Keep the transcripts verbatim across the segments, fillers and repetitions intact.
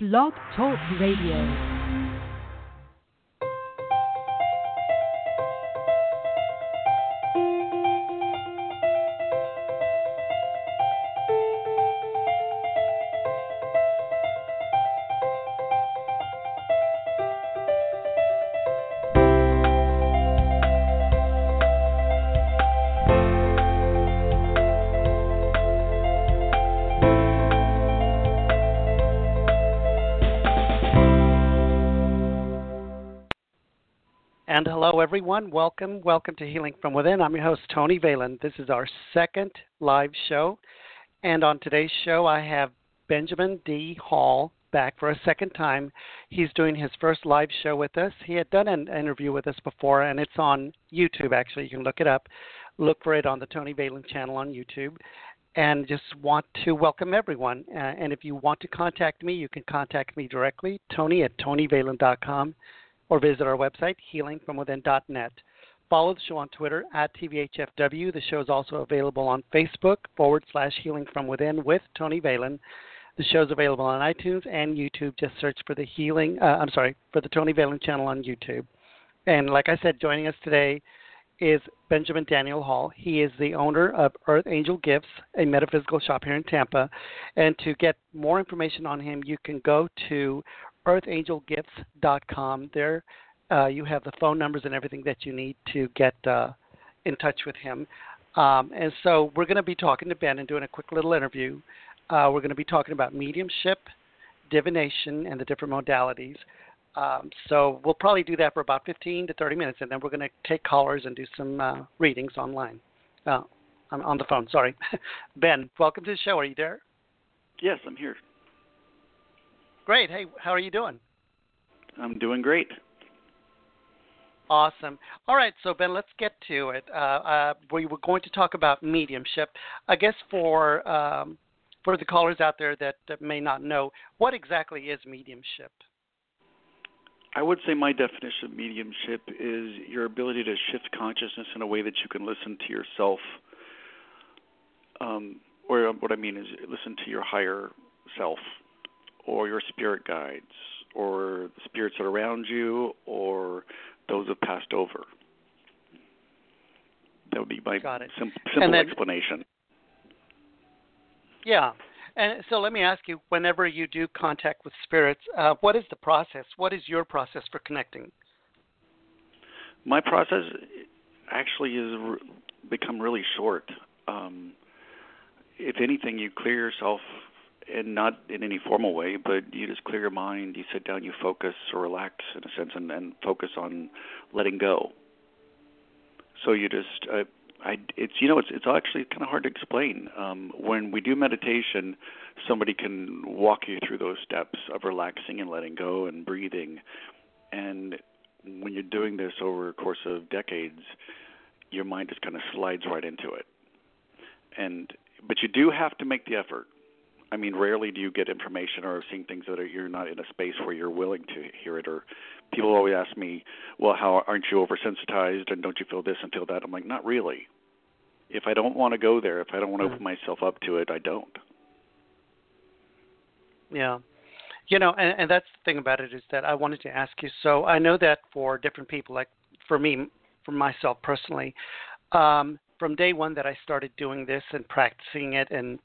Blog Talk Radio. And hello, everyone. Welcome. Welcome to Healing From Within. I'm your host, Tony Valen. This is our second live show. And on today's show, I have Benjamin D. Hall back for a second time. He's doing his first live show with us. He had done an interview with us before, and it's on YouTube, actually. You can look it up. Look for it on the Tony Valen channel on YouTube. And just want to welcome everyone. Uh, and if you want to contact me, you can contact me directly, Tony at tony valen dot com. Or visit our website, healing from within dot net. Follow the show on Twitter, at T V H F W. The show is also available on Facebook, forward slash Healing From Within with Tony Valen. The show is available on iTunes and YouTube. Just search for the Healing, uh, I'm sorry, for the Tony Valen channel on YouTube. And like I said, joining us today is Benjamin Daniel Hall. He is the owner of Earth Angel Gifts, a metaphysical shop here in Tampa. And to get more information on him, you can go to earth angel gifts dot com. There uh, you have the phone numbers and everything that you need to get uh, in touch with him. Um, and so we're going to be talking to Ben and doing a quick little interview. Uh, we're going to be talking about mediumship, divination, and the different modalities. Um, so we'll probably do that for about fifteen to thirty minutes, and then we're going to take callers and do some uh, readings online. Uh, I'm on the phone, sorry. Ben, welcome to the show. Are you there? Yes, I'm here. Great. Hey, how are you doing? I'm doing great. Awesome. All right, so Ben, let's get to it. Uh, uh, we were going to talk about mediumship. I guess for um, for the callers out there that, that may not know, what exactly is mediumship? I would say my definition of mediumship is your ability to shift consciousness in a way that you can listen to yourself, um, or what I mean is listen to your higher self, or your spirit guides, or the spirits that are around you, or those that have passed over. That would be my sim- simple then, explanation. Yeah. And so let me ask you, whenever you do contact with spirits, uh, what is the process? What is your process for connecting? My process actually has re- become really short. Um, if anything, you clear yourself, and not in any formal way, but you just clear your mind, you sit down, you focus or relax in a sense, and, and focus on letting go. So you just, uh, I, it's you know, it's it's actually kind of hard to explain. Um, when we do meditation, somebody can walk you through those steps of relaxing and letting go and breathing. And when you're doing this over a course of decades, your mind just kind of slides right into it. And but you do have to make the effort. I mean, rarely do you get information or seeing things that are, you're not in a space where you're willing to hear it. Or people always ask me, well, how aren't you oversensitized and don't you feel this and feel that? I'm like, not really. If I don't want to go there, if I don't want to open myself up to it, I don't. Yeah. You know, and, and that's the thing about it is that I wanted to ask you. So I know that for different people, like for me, for myself personally, um, from day one that I started doing this and practicing it and,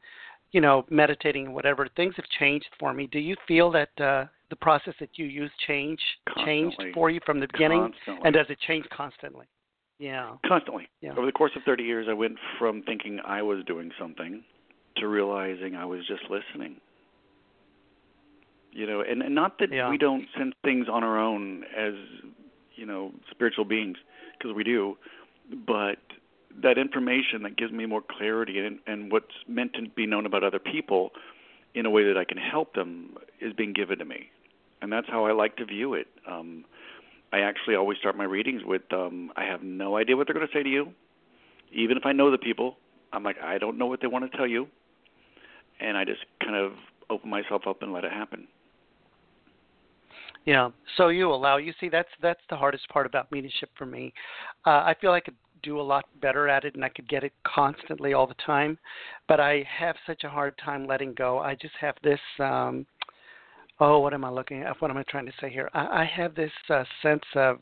you know, meditating and whatever, things have changed for me. Do you feel that uh, the process that you use change constantly. changed for you from the beginning? Constantly. And does it change constantly? Yeah. Constantly. Yeah. Over the course of thirty years, I went from thinking I was doing something to realizing I was just listening. You know, and, and not that yeah. we don't sense things on our own as, you know, spiritual beings, because we do, but that information that gives me more clarity and, and what's meant to be known about other people in a way that I can help them is being given to me. And that's how I like to view it. Um, I actually always start my readings with, um, I have no idea what they're going to say to you. Even if I know the people, I'm like, I don't know what they want to tell you. And I just kind of open myself up and let it happen. Yeah. So you allow, you see, that's, that's the hardest part about mediumship for me. Uh, I feel like a do a lot better at it, and I could get it constantly all the time, but I have such a hard time letting go. I just have this um, oh, what am I looking at? What am I trying to say here? I, I have this uh, sense of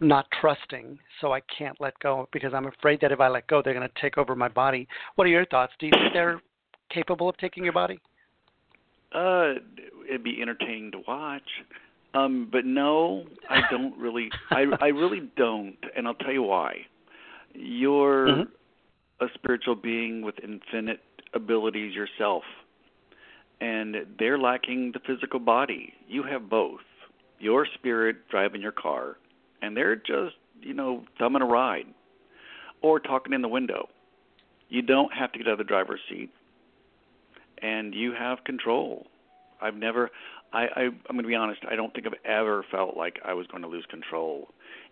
not trusting, so I can't let go because I'm afraid that if I let go, they're going to take over my body. What are your thoughts? Do you think they're capable of taking your body? Uh, it'd be entertaining to watch. Um, but no, I don't really. I, I really don't, and I'll tell you why. You're mm-hmm. a spiritual being with infinite abilities yourself, and they're lacking the physical body. You have both. Your spirit driving your car, and they're just, you know, thumbing a ride or talking in the window. You don't have to get out of the driver's seat, and you have control. I've never... I, I, I'm going to be honest, I don't think I've ever felt like I was going to lose control.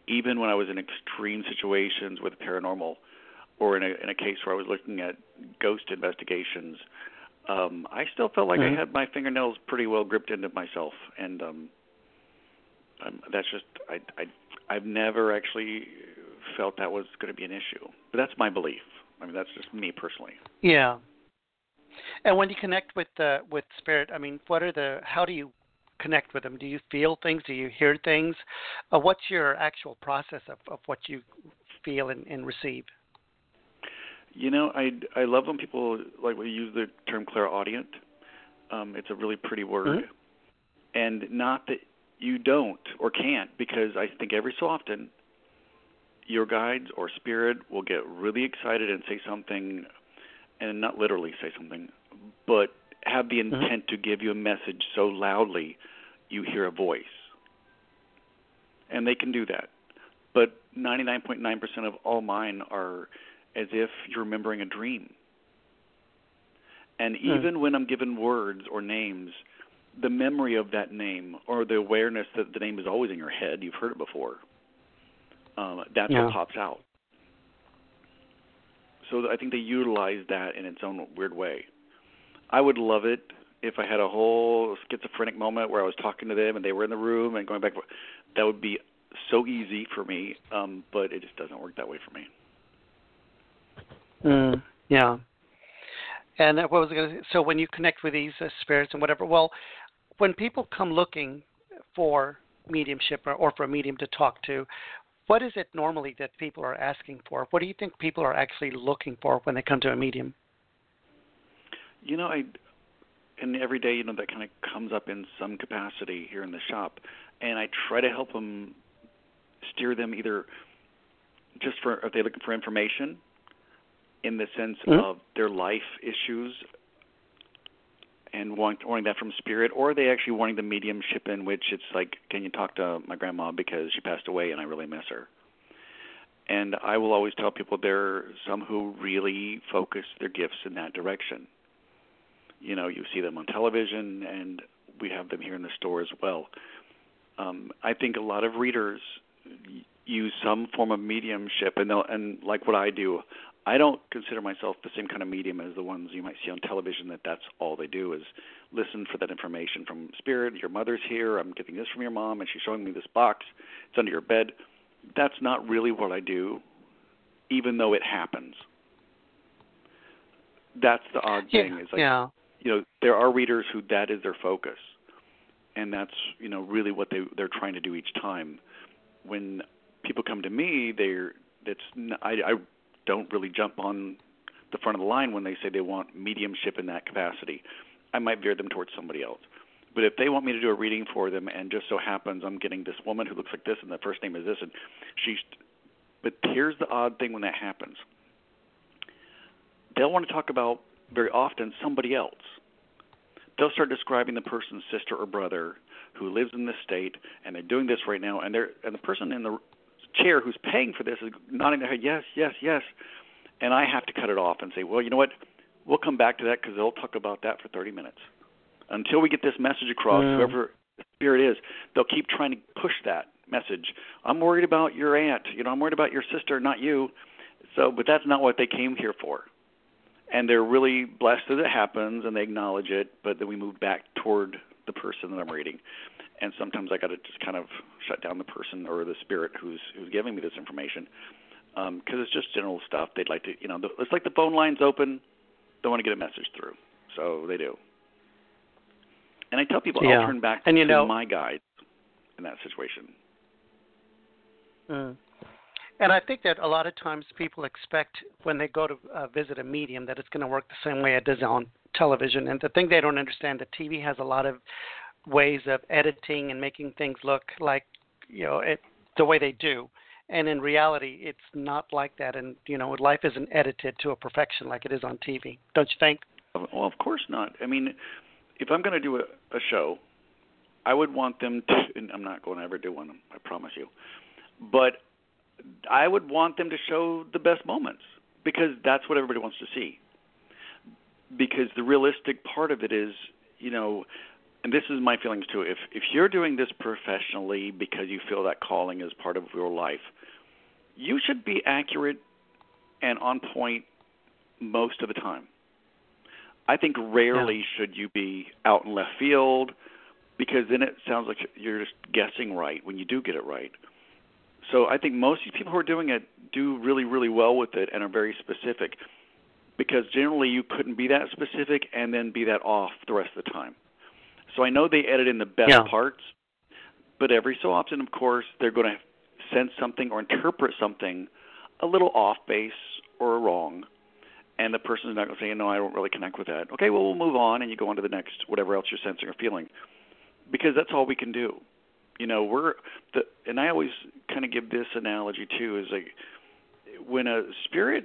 Even when I was in extreme situations with paranormal or in a, in a case where I was looking at ghost investigations, um, I still felt like mm-hmm. I had my fingernails pretty well gripped into myself. And um, um, that's just, I, I, I've never actually felt that was going to be an issue. But that's my belief. I mean, that's just me personally. Yeah. And when you connect with uh, with spirit, I mean, what are the? How do you connect with them? Do you feel things? Do you hear things? Uh, what's your actual process of, of what you feel and, and receive? You know, I, I love when people like we use the term clairaudient. Um, it's a really pretty word, mm-hmm. and not that you don't or can't, because I think every so often your guides or spirit will get really excited and say something. And not literally say something, but have the intent mm-hmm. to give you a message so loudly you hear a voice. And they can do that. But ninety-nine point nine percent of all mine are as if you're remembering a dream. And even mm-hmm. when I'm given words or names, the memory of that name or the awareness that the name is always in your head, you've heard it before, um, that's yeah. what pops out. So I think they utilize that in its own weird way. I would love it if I had a whole schizophrenic moment where I was talking to them and they were in the room and going back. That would be so easy for me, um, but it just doesn't work that way for me. Mm, yeah. And what was I going to say? So when you connect with these uh, spirits and whatever, well, when people come looking for mediumship or, or for a medium to talk to, what is it normally that people are asking for? What do you think people are actually looking for when they come to a medium? You know, I, and every day, you know, that kind of comes up in some capacity here in the shop. And I try to help them, steer them either just for, if they're looking for information in the sense mm-hmm. of their life issues and want, wanting that from spirit, or are they actually wanting the mediumship in which it's like, can you talk to my grandma because she passed away and I really miss her? And I will always tell people there are some who really focus their gifts in that direction. You know, you see them on television, and we have them here in the store as well. Um, I think a lot of readers use some form of mediumship, and, and like what I do, I don't consider myself the same kind of medium as the ones you might see on television, that that's all they do is listen for that information from spirit. Your mother's here. I'm getting this from your mom, and she's showing me this box. It's under your bed. That's not really what I do, even though it happens. That's the odd yeah, thing. Is like, yeah. You know, there are readers who that is their focus, and that's, you know, really what they, they're trying to do each time. When people come to me, they're that's I, I – don't really jump on the front of the line when they say they want mediumship in that capacity. I might veer them towards somebody else. But if they want me to do a reading for them and just so happens I'm getting this woman who looks like this and the first name is this, and she's. But here's the odd thing when that happens. They'll want to talk about, very often, somebody else. They'll start describing the person's sister or brother who lives in this state, and they're doing this right now, and they're and the person in the chair who's paying for this is nodding their head, yes, yes, yes, and I have to cut it off and say, well, you know what, we'll come back to that because they'll talk about that for thirty minutes. Until we get this message across, mm. whoever the spirit is, they'll keep trying to push that message. I'm worried about your aunt, you know, I'm worried about your sister, not you, so, but that's not what they came here for. And they're really blessed that it happens and they acknowledge it, but then we move back toward the person that I'm reading. And sometimes I got to just kind of shut down the person or the spirit who's who's giving me this information, because um, it's just general stuff. They'd like to, you know, the, it's like the phone line's open. They want to get a message through, so they do. And I tell people, yeah. I'll turn back and to you know, my guides in that situation. Mm. And I think that a lot of times people expect when they go to uh, visit a medium that it's going to work the same way it does on television. And the thing they don't understand, that T V has a lot of ways of editing and making things look like, you know, it, the way they do. And in reality, it's not like that. And, you know, life isn't edited to a perfection like it is on T V. Don't you think? Well, of course not. I mean, if I'm going to do a, a show, I would want them to, and I'm not going to ever do one, I promise you, but I would want them to show the best moments, because that's what everybody wants to see. Because the realistic part of it is, you know, and this is my feelings too, if if you're doing this professionally because you feel that calling is part of your life, you should be accurate and on point most of the time. I think rarely yeah. should you be out in left field, because then it sounds like you're just guessing right when you do get it right. So I think most of the people who are doing it do really, really well with it and are very specific, because generally you couldn't be that specific and then be that off the rest of the time. So I know they edit in the best yeah. parts, but every so often, of course, they're going to sense something or interpret something a little off base or wrong, and the person's not going to say, no, I don't really connect with that. Okay, well, we'll move on, and you go on to the next whatever else you're sensing or feeling, because that's all we can do. You know, we're the, and I always kind of give this analogy too, is like when a spirit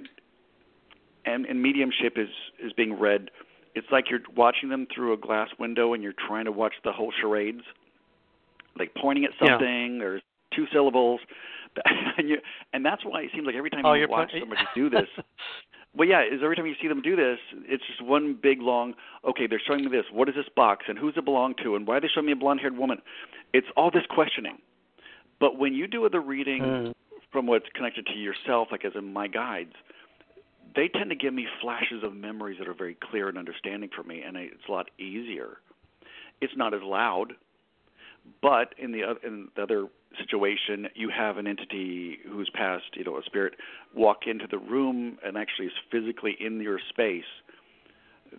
and, and mediumship is, is being read, it's like you're watching them through a glass window and you're trying to watch the whole charades, like pointing at something yeah. or two syllables, and, you, and that's why it seems like every time oh, you watch pl- somebody do this, well, yeah, is every time you see them do this, it's just one big long, okay, they're showing me this, what is this box, and who's it belong to, and why are they showing me a blonde-haired woman? It's all this questioning. But when you do the reading mm. from what's connected to yourself, like as in my guides, they tend to give me flashes of memories that are very clear and understanding for me, and it's a lot easier. It's not as loud, but in the other, in the other situation, you have an entity who's passed, you know, a spirit, walk into the room and actually is physically in your space.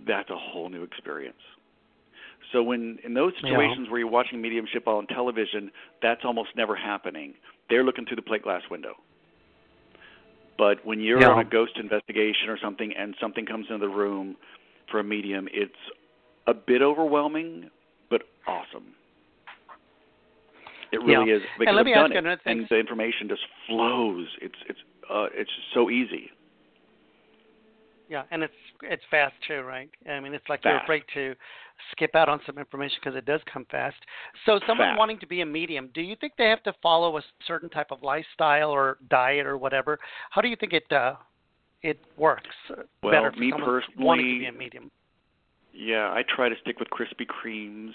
That's a whole new experience. So when in those situations yeah. where you're watching mediumship on television, that's almost never happening. They're looking through the plate glass window. But when you're yeah. on a ghost investigation or something and something comes into the room for a medium, it's a bit overwhelming but awesome. It really yeah. is, because I've done it, and thing. the information just flows. It's it's uh, it's so easy. Yeah, and it's it's fast too, right? I mean, it's like fast. You're afraid to skip out on some information because it does come fast. So someone fast. wanting to be a medium, do you think they have to follow a certain type of lifestyle or diet or whatever? How do you think it uh, it works well, better for me someone personally, wanting to be a medium? Yeah, I try to stick with Krispy Kremes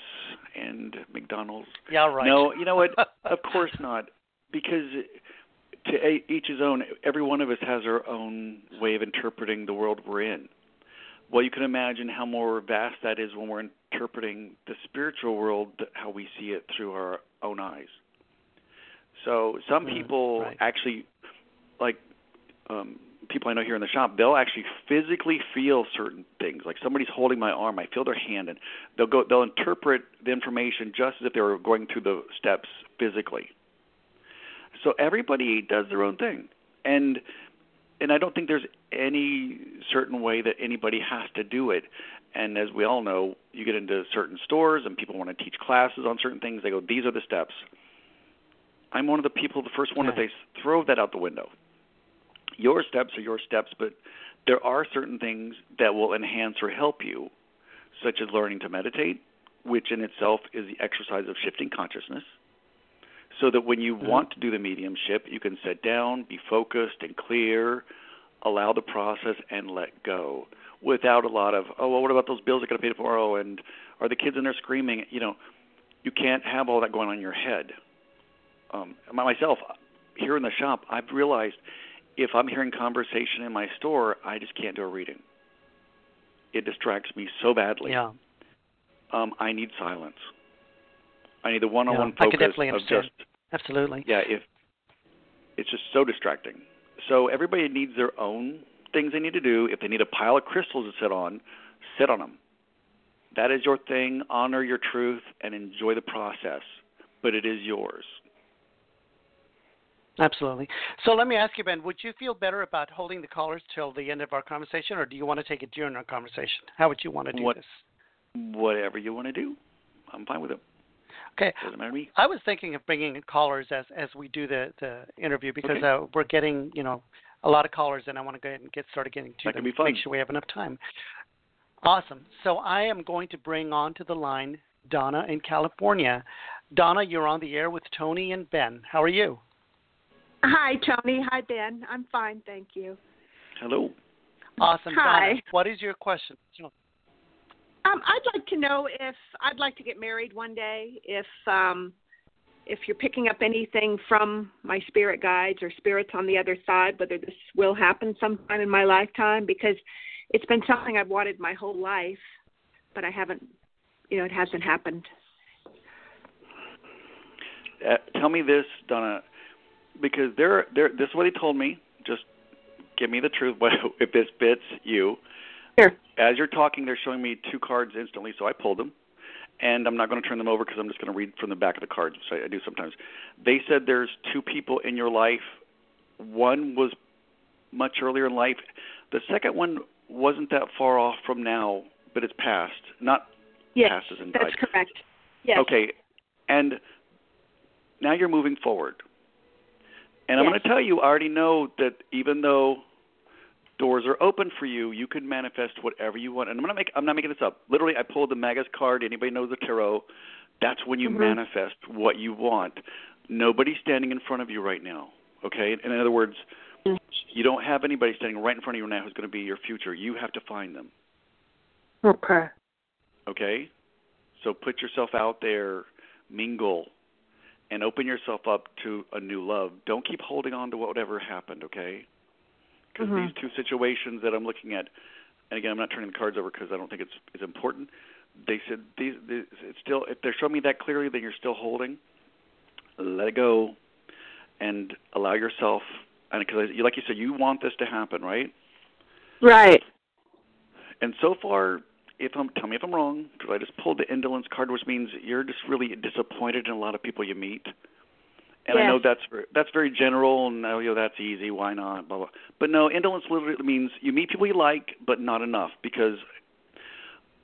and McDonald's. Yeah, right. No, you know what? Of course not, because to each his own. Every one of us has our own way of interpreting the world we're in. Well, you can imagine how more vast that is when we're interpreting the spiritual world, how we see it through our own eyes. So some mm, people right. actually, like um, people I know here in the shop, they'll actually physically feel certain things. Like somebody's holding my arm, I feel their hand, and they'll go. They'll interpret the information just as if they were going through the steps physically. So everybody does their own thing, and and I don't think there's any certain way that anybody has to do it. And as we all know, you get into certain stores and people want to teach classes on certain things. They go, these are the steps. I'm one of the people, the first one yeah. that they throw that out the window. Your steps are your steps, but there are certain things that will enhance or help you, such as learning to meditate, which in itself is the exercise of shifting consciousness. So that when you want to do the mediumship, you can sit down, be focused and clear, allow the process, and let go without a lot of, oh, well, what about those bills I got to pay tomorrow? And are the kids in there screaming? You know, you can't have all that going on in your head. Um, myself, here in the shop, I've realized if I'm hearing conversation in my store, I just can't do a reading. It distracts me so badly. Yeah. Um, I need silence. I need the one-on-one yeah, focus I could definitely of understand. just absolutely. Yeah, if it's just so distracting. So everybody needs their own things they need to do. If they need a pile of crystals to sit on, sit on them. That is your thing. Honor your truth and enjoy the process, but it is yours. Absolutely. So let me ask you, Ben, would you feel better about holding the callers till the end of our conversation, or do you want to take it during our conversation? How would you want to do what, this? Whatever you want to do. I'm fine with it. Okay. Doesn't matter to me. I was thinking of bringing in callers as, as we do the, the interview because okay. uh, we're getting, you know, a lot of callers, and I want to go ahead and get started getting to that them. That can be fun. Make sure we have enough time. Awesome. So I am going to bring on to the line Donna in California. Donna, you're on the air with Tony and Ben. How are you? Hi, Tony. Hi, Ben. I'm fine, thank you. Hello. Awesome. Hi. Donna, what is your question? Um, I'd like to know if I'd like to get married one day. If um, if you're picking up anything from my spirit guides or spirits on the other side, whether this will happen sometime in my lifetime, because it's been something I've wanted my whole life, but I haven't. You know, it hasn't happened. Uh, tell me this, Donna. Because they're, they're, this is what he told me. Just give me the truth if this fits you. Sure. As you're talking, they're showing me two cards instantly, so I pulled them. And I'm not going to turn them over because I'm just going to read from the back of the cards, which I, I do sometimes. They said there's two people in your life. One was much earlier in life. The second one wasn't that far off from now, but it's past. Not yes, past as in life. That's correct. Yes. Okay. And now you're moving forward. And I'm yes. going to tell you, I already know that even though doors are open for you, you can manifest whatever you want. And I'm, gonna make, I'm not making this up. Literally, I pulled the Magus card. Anybody knows the tarot? That's when you mm-hmm. manifest what you want. Nobody's standing in front of you right now, okay? In, in other words, you don't have anybody standing right in front of you right now who's going to be your future. You have to find them. Okay. Okay? So put yourself out there, mingle, and open yourself up to a new love. Don't keep holding on to whatever happened, okay? Because mm-hmm. these two situations that I'm looking at, and again, I'm not turning the cards over because I don't think it's it's important. They said these, these it's still if they're showing me that clearly, then you're still holding. Let it go, and allow yourself. And because, like you said, you want this to happen, right? Right. And so far. If I'm, tell me if I'm wrong, because I just pulled the indolence card, which means you're just really disappointed in a lot of people you meet. And yes. I know that's that's very general, and oh, you know, that's easy, why not, blah, blah. But no, indolence literally means you meet people you like, but not enough, because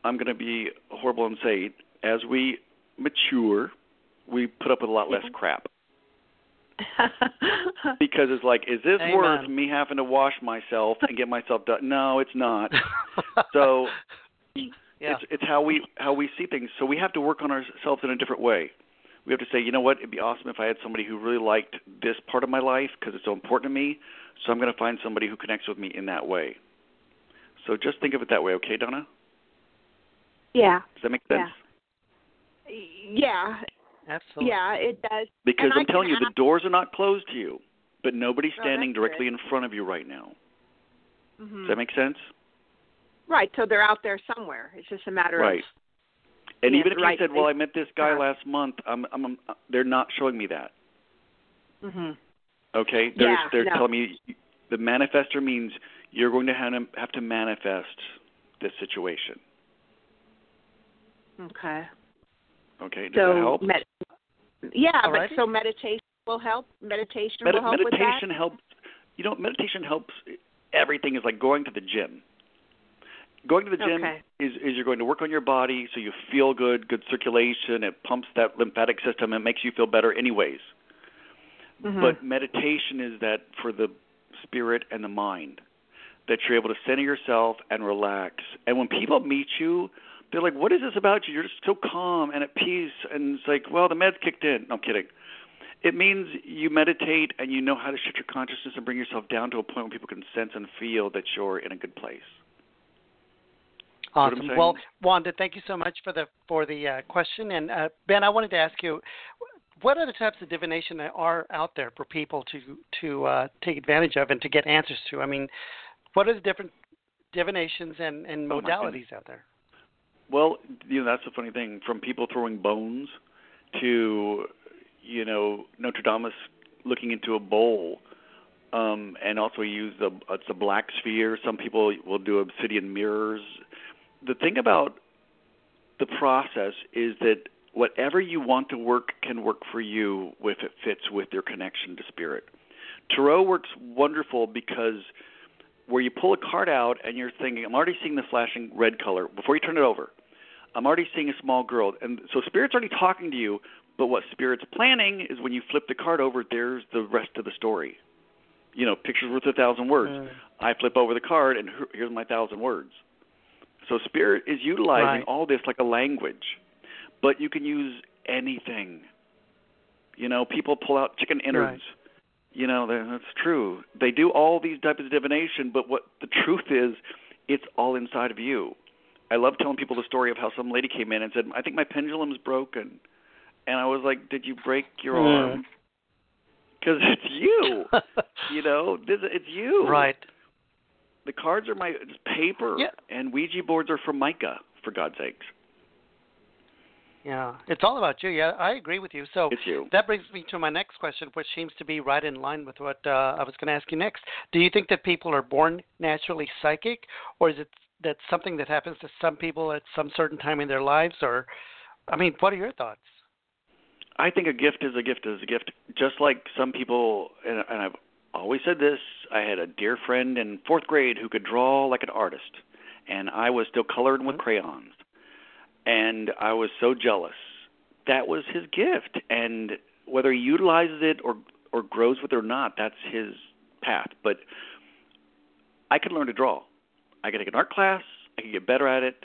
I'm going to be horrible and say, as we mature, we put up with a lot less crap. Because it's like, is this Amen. worth me having to wash myself and get myself done? No, it's not. So... Yeah. It's, it's how we how we see things. So we have to work on ourselves in a different way. We have to say, you know what, it'd be awesome if I had somebody who really liked this part of my life because it's so important to me, so I'm going to find somebody who connects with me in that way. So just think of it that way, okay, Donna? Yeah. Does that make sense? Yeah. Yeah. Absolutely. Yeah, it does. Because and I'm I telling you, the doors are not closed to you, but nobody's standing oh, directly good. in front of you right now. Mm-hmm. Does that make sense? Right, so they're out there somewhere. It's just a matter right. of... And even if you right said, well, I met this guy yeah. last month, I'm, I'm, I'm, they're not showing me that. Mm-hmm. Okay? They're, yeah, they're no. telling me the manifester means you're going to have to manifest this situation. Okay. Okay, does so that help? Med- yeah, All but right. so meditation will help? Meditation Medi- will help meditation with that? Meditation helps. You know, meditation helps everything. It's like going to the gym. Going to the gym okay. is, is you're going to work on your body so you feel good, good circulation. It pumps that lymphatic system. It makes you feel better anyways. Mm-hmm. But meditation is that for the spirit and the mind, that you're able to center yourself and relax. And when people meet you, they're like, what is this about you? You're just so calm and at peace. And it's like, well, the meds kicked in. No, I'm kidding. It means you meditate and you know how to shift your consciousness and bring yourself down to a point where people can sense and feel that you're in a good place. Awesome. Well, Wanda, thank you so much for the for the uh, question. And, uh, Ben, I wanted to ask you, what other types of divination are out there for people to to uh, take advantage of and to get answers to? I mean, what are the different divinations and, and modalities oh out there? Well, you know, that's the funny thing. From people throwing bones to, you know, Notre Dame looking into a bowl. Um, and also use the it's a black sphere. Some people will do obsidian mirrors. The thing about the process is that whatever you want to work can work for you if it fits with your connection to spirit. Tarot works wonderful because where you pull a card out and you're thinking, I'm already seeing the flashing red color. Before you turn it over, I'm already seeing a small girl. And so spirit's already talking to you, but what spirit's planning is when you flip the card over, there's the rest of the story. You know, pictures worth a thousand words. Mm. I flip over the card, and here's my thousand words. So spirit is utilizing right. all this like a language, but you can use anything. You know, people pull out chicken innards. Right. You know, that's true. They do all these types of divination, but what the truth is, it's all inside of you. I love telling people the story of how some lady came in and said, I think my pendulum's broken. And I was like, did you break your mm. arm? Because it's you. You know, this, it's you. Right. The cards are my it's paper, yeah. and Ouija boards are from mica, for God's sakes. Yeah, it's all about you. Yeah, I agree with you. So you. That brings me to my next question, which seems to be right in line with what uh, I was going to ask you next. Do you think that people are born naturally psychic, or is it that something that happens to some people at some certain time in their lives? Or, I mean, what are your thoughts? I think a gift is a gift is a gift. Just like some people, and, and I've always said this, I had a dear friend in fourth grade who could draw like an artist, and I was still coloring with mm-hmm. crayons. And I was so jealous. That was his gift. And whether he utilizes it or, or grows with it or not, that's his path. But I could learn to draw. I could take an art class. I could get better at it.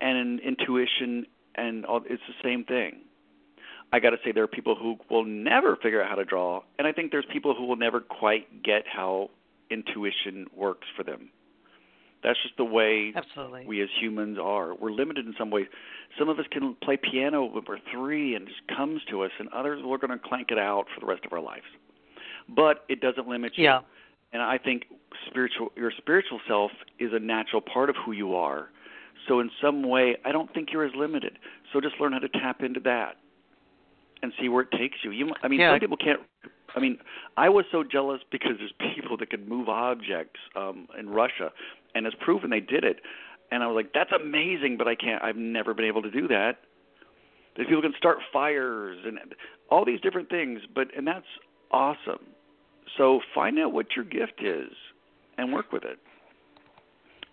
And intuition, and all, it's the same thing. I got to say there are people who will never figure out how to draw. And I think there's people who will never quite get how intuition works for them. That's just the way Absolutely. We as humans are. We're limited in some ways. Some of us can play piano when we're three and it just comes to us, and others we're going to clank it out for the rest of our lives. But it doesn't limit you. Yeah. And I think spiritual, your spiritual self is a natural part of who you are. So in some way, I don't think you're as limited. So just learn how to tap into that and see where it takes you. You I mean, yeah. some people can't. I mean, I was so jealous because there's people that could move objects um, in Russia. And it's proven they did it. And I was like, that's amazing, but I can't. I've never been able to do that. There's people can start fires and all these different things, but and that's awesome. So find out what your gift is and work with it.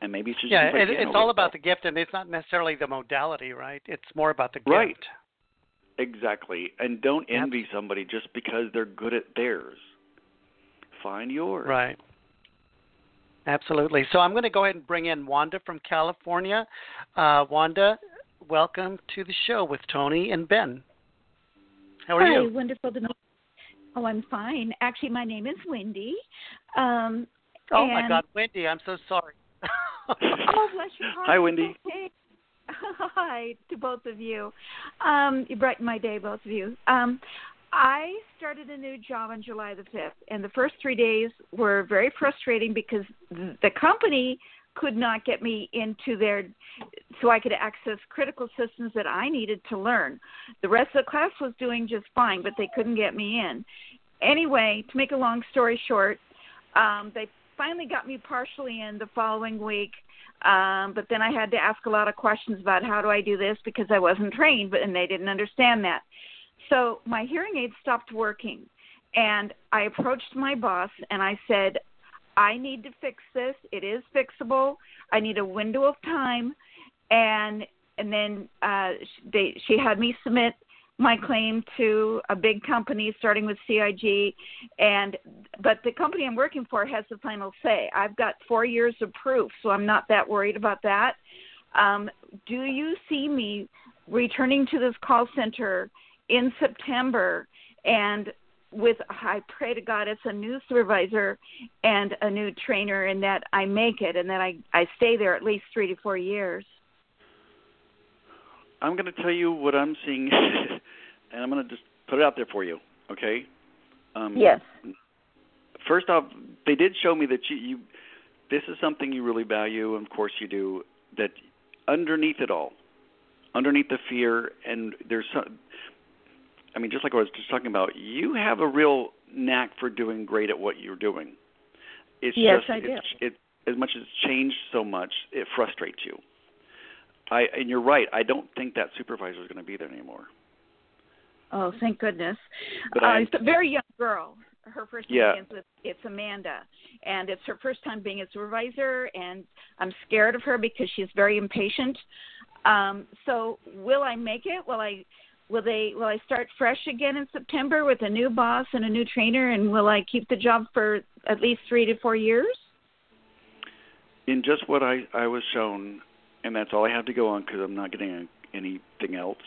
And maybe it's just yeah, it, it's all about the gift, and it's not necessarily the modality, right? It's more about the gift. Right. Exactly. And don't envy yep. somebody just because they're good at theirs. Find yours. Right. Absolutely. So I'm going to go ahead and bring in Wanda from California. Uh, Wanda, welcome to the show with Tony and Ben. How are Hi, you? Wonderful to know. Oh, I'm fine. Actually, my name is Wendy. Um, oh, and... my God. Wendy, I'm so sorry. Oh, bless your heart. Hi, Wendy. Okay. Hi to both of you. Um, you brightened my day, both of you. Um I started a new job on July the fifth, and the first three days were very frustrating because the company could not get me into their so I could access critical systems that I needed to learn. The rest of the class was doing just fine, but they couldn't get me in. Anyway, to make a long story short, um, they finally got me partially in the following week, um, but then I had to ask a lot of questions about how do I do this because I wasn't trained, but and they didn't understand that. So my hearing aid stopped working, and I approached my boss, and I said, I need to fix this. It is fixable. I need a window of time. And and then uh, they, she had me submit my claim to a big company, starting with C I G. And but the company I'm working for has the final say. I've got four years of proof, so I'm not that worried about that. Um, do you see me returning to this call center in September, and with, I pray to God, it's a new supervisor and a new trainer, and that I make it and that I, I stay there at least three to four years? I'm going to tell you what I'm seeing, and I'm going to just put it out there for you, okay? Um, yes. First off, they did show me that you, you, this is something you really value, and of course you do, that underneath it all, underneath the fear, and there's some... I mean, just like I was just talking about, you have a real knack for doing great at what you're doing. It's yes, just, I do. It, it, as much as it's changed so much, it frustrates you. I and you're right. I don't think that supervisor is going to be there anymore. Oh, thank goodness! But uh, it's a very young girl. Her first yeah. experience with it's Amanda, and it's her first time being a supervisor, and I'm scared of her because she's very impatient. Um, so, will I make it? Will I? Will they? Will I start fresh again in September with a new boss and a new trainer? And will I keep the job for at least three to four years? In just what I, I was shown, and that's all I have to go on because I'm not getting a, anything else,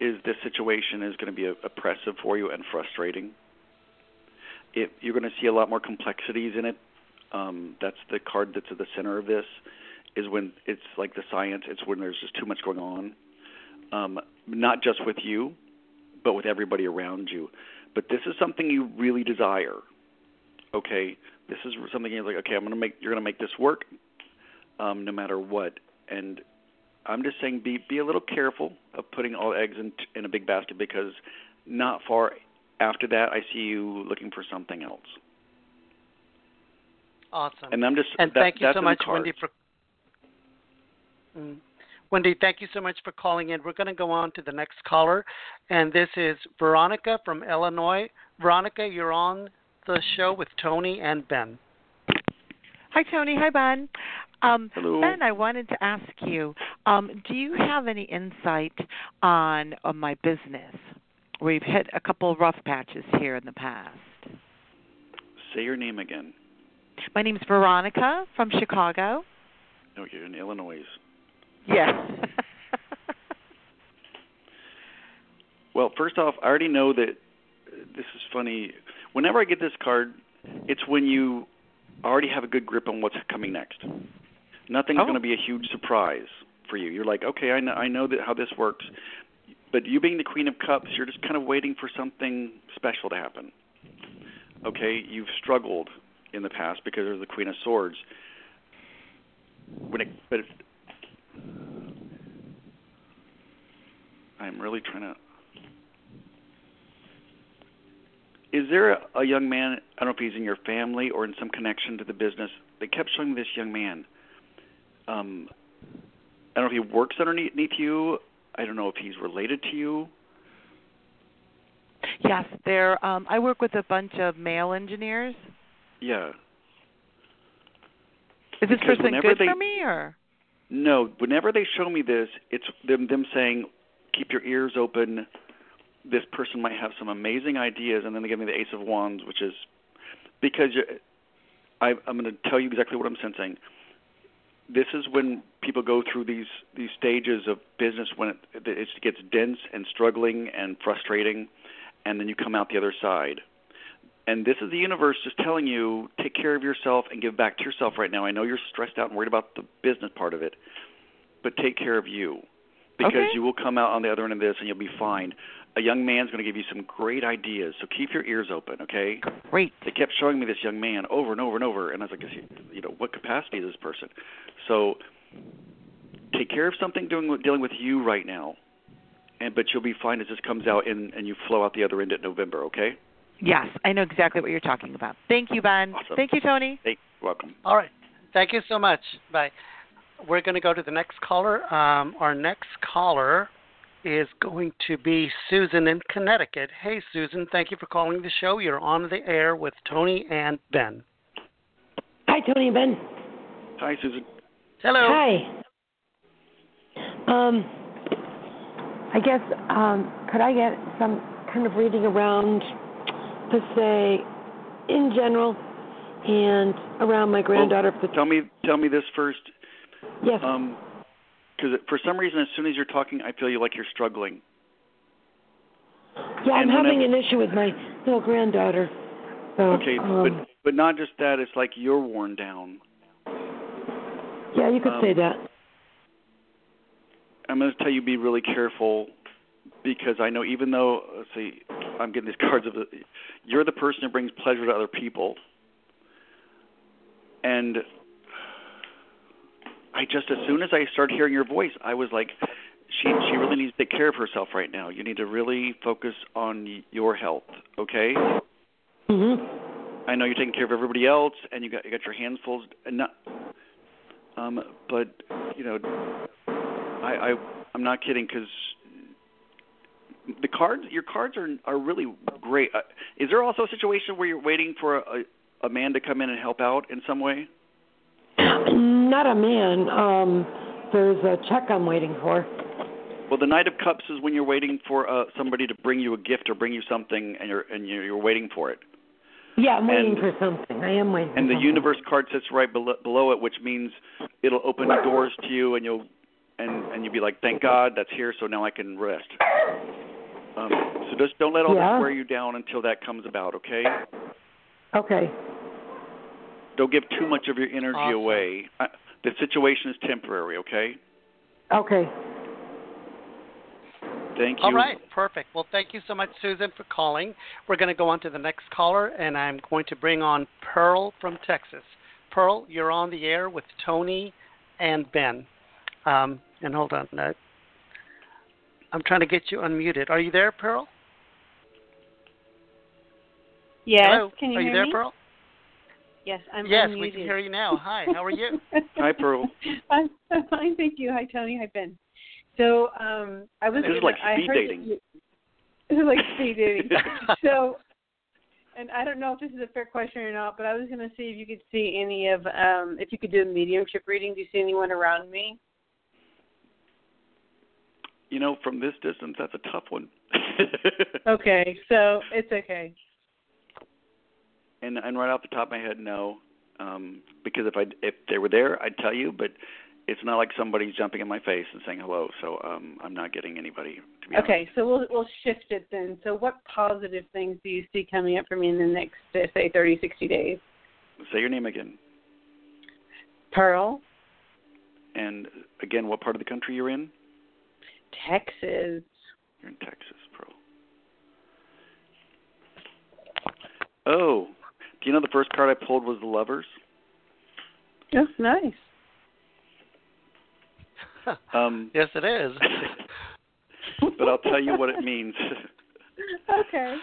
is this situation is going to be a, oppressive for you and frustrating. It, you're going to see a lot more complexities in it. Um, that's the card that's at the center of this, is when it's like the science. It's when there's just too much going on, um, not just with you, but with everybody around you. But this is something you really desire, okay? This is something you're like, okay, I'm going to make, you're going to make this work. Um, no matter what. And I'm just saying be be a little careful of putting all eggs in, in a big basket, because not far after that I see you looking for something else. Awesome. And I'm just and that, thank you so much, Wendy, for mm. Wendy, thank you so much for calling in. We're going to go on to the next caller, and this is Veronica from Illinois. Veronica, you're on the show with Tony and Ben. Hi, Tony. Hi, Ben. Um, Ben, I wanted to ask you, um, do you have any insight on, on my business? We've hit a couple of rough patches here in the past. Say your name again. My name's Veronica from Chicago. No, you're in Illinois. Yes. Well, first off, I already know that this is funny. Whenever I get this card, it's when you already have a good grip on what's coming next. Nothing's oh. going to be a huge surprise for you. You're like, okay, I know, I know that how this works. But you being the Queen of Cups, you're just kind of waiting for something special to happen. Okay, you've struggled in the past because of the Queen of Swords. When it, but if, I'm really trying to... Is there a, a young man, I don't know if he's in your family or in some connection to the business, they kept showing me this young man. Um, I don't know if he works underneath you. I don't know if he's related to you. Yes, there. Um, I work with a bunch of male engineers. Yeah. Is this because person good they, for me? Or? No. Whenever they show me this, it's them, them saying, keep your ears open. This person might have some amazing ideas, and then they give me the Ace of Wands, which is because you, I, I'm going to tell you exactly what I'm sensing. This is when people go through these, these stages of business when it, it gets dense and struggling and frustrating, and then you come out the other side. And this is the universe just telling you, take care of yourself and give back to yourself right now. I know you're stressed out and worried about the business part of it, but take care of you because okay. you will come out on the other end of this and you'll be fine. A young man's going to give you some great ideas, so keep your ears open, okay? Great. They kept showing me this young man over and over and over, and I was like, you know, what capacity is this person? So take care of something doing, dealing with you right now, and but you'll be fine as this comes out and, and you flow out the other end at November, okay? Yes, I know exactly what you're talking about. Thank you, Ben. Awesome. Thank you, Tony. Hey, you're welcome. All right. Thank you so much. Bye. We're going to go to the next caller. Um, our next caller is going to be Susan in Connecticut. Hey, Susan, thank you for calling the show. You're on the air with Tony and Ben. Hi, Tony and Ben. Hi, Susan. Hello. Hi. Um, I guess, um, could I get some kind of reading around, let's say, in general, and around my granddaughter? Well, tell me, tell me this first. Yes. Um, Because for some reason, as soon as you're talking, I feel you like you're struggling. Yeah, and I'm having I'm, an issue with my little granddaughter. So, okay, um, but but not just that. It's like you're worn down. Yeah, you could um, say that. I'm going to tell you be really careful because I know even though, let's see, I'm getting these cards of the, you're the person who brings pleasure to other people. And I just, as soon as I started hearing your voice, I was like, she she really needs to take care of herself right now. You need to really focus on your health, okay? Mm-hmm. I know you're taking care of everybody else, and you got you got your hands full. And not, um, but, you know, I, I I'm not kidding, because the cards, your cards are are really great. Uh, is there also a situation where you're waiting for a, a man to come in and help out in some way? Not a man. Um, there's a check I'm waiting for. Well, the Knight of Cups is when you're waiting for uh, somebody to bring you a gift or bring you something, and you're and you're, you're waiting for it. Yeah, I'm and, waiting for something. I am waiting. And for the something. Universe card sits right below, below it, which means it'll open doors to you, and you'll and and you'll be like, thank God, that's here, so now I can rest. Um, so just don't let all yeah. this wear you down until that comes about, okay? Okay. Don't give too much of your energy awesome. away. Uh, the situation is temporary, okay? Okay. Thank you. All right, perfect. Well, thank you so much, Susan, for calling. We're going to go on to the next caller, and I'm going to bring on Pearl from Texas. Pearl, you're on the air with Tony and Ben. Um, and hold on. Uh, I'm trying to get you unmuted. Are you there, Pearl? Yes. Hello. Can you are hear you there, me? Pearl? Yes, I'm yes, unmuted. Yes, we can hear you now. Hi, how are you? Hi, Pearl. I'm fine, thank you. Hi, Tony. Hi, Ben. So um, I was. This is like speed dating. You, this is like speed dating. So, and I don't know if this is a fair question or not, but I was going to see if you could see any of, um, if you could do a mediumship reading. Do you see anyone around me? You know, from this distance, that's a tough one. Okay, so it's okay. And and right off the top of my head, no, um, because if I if they were there, I'd tell you, but. It's not like somebody's jumping in my face and saying hello, so um, I'm not getting anybody, to be honest. Okay, so we'll we'll shift it then. So what positive things do you see coming up for me in the next, uh, say, thirty, sixty days? Say your name again. Pearl. And, again, what part of the country you're in? Texas. You're in Texas, Pearl. Oh, do you know the first card I pulled was the Lovers? That's nice. Um, yes, it is. But I'll tell you what it means. Okay.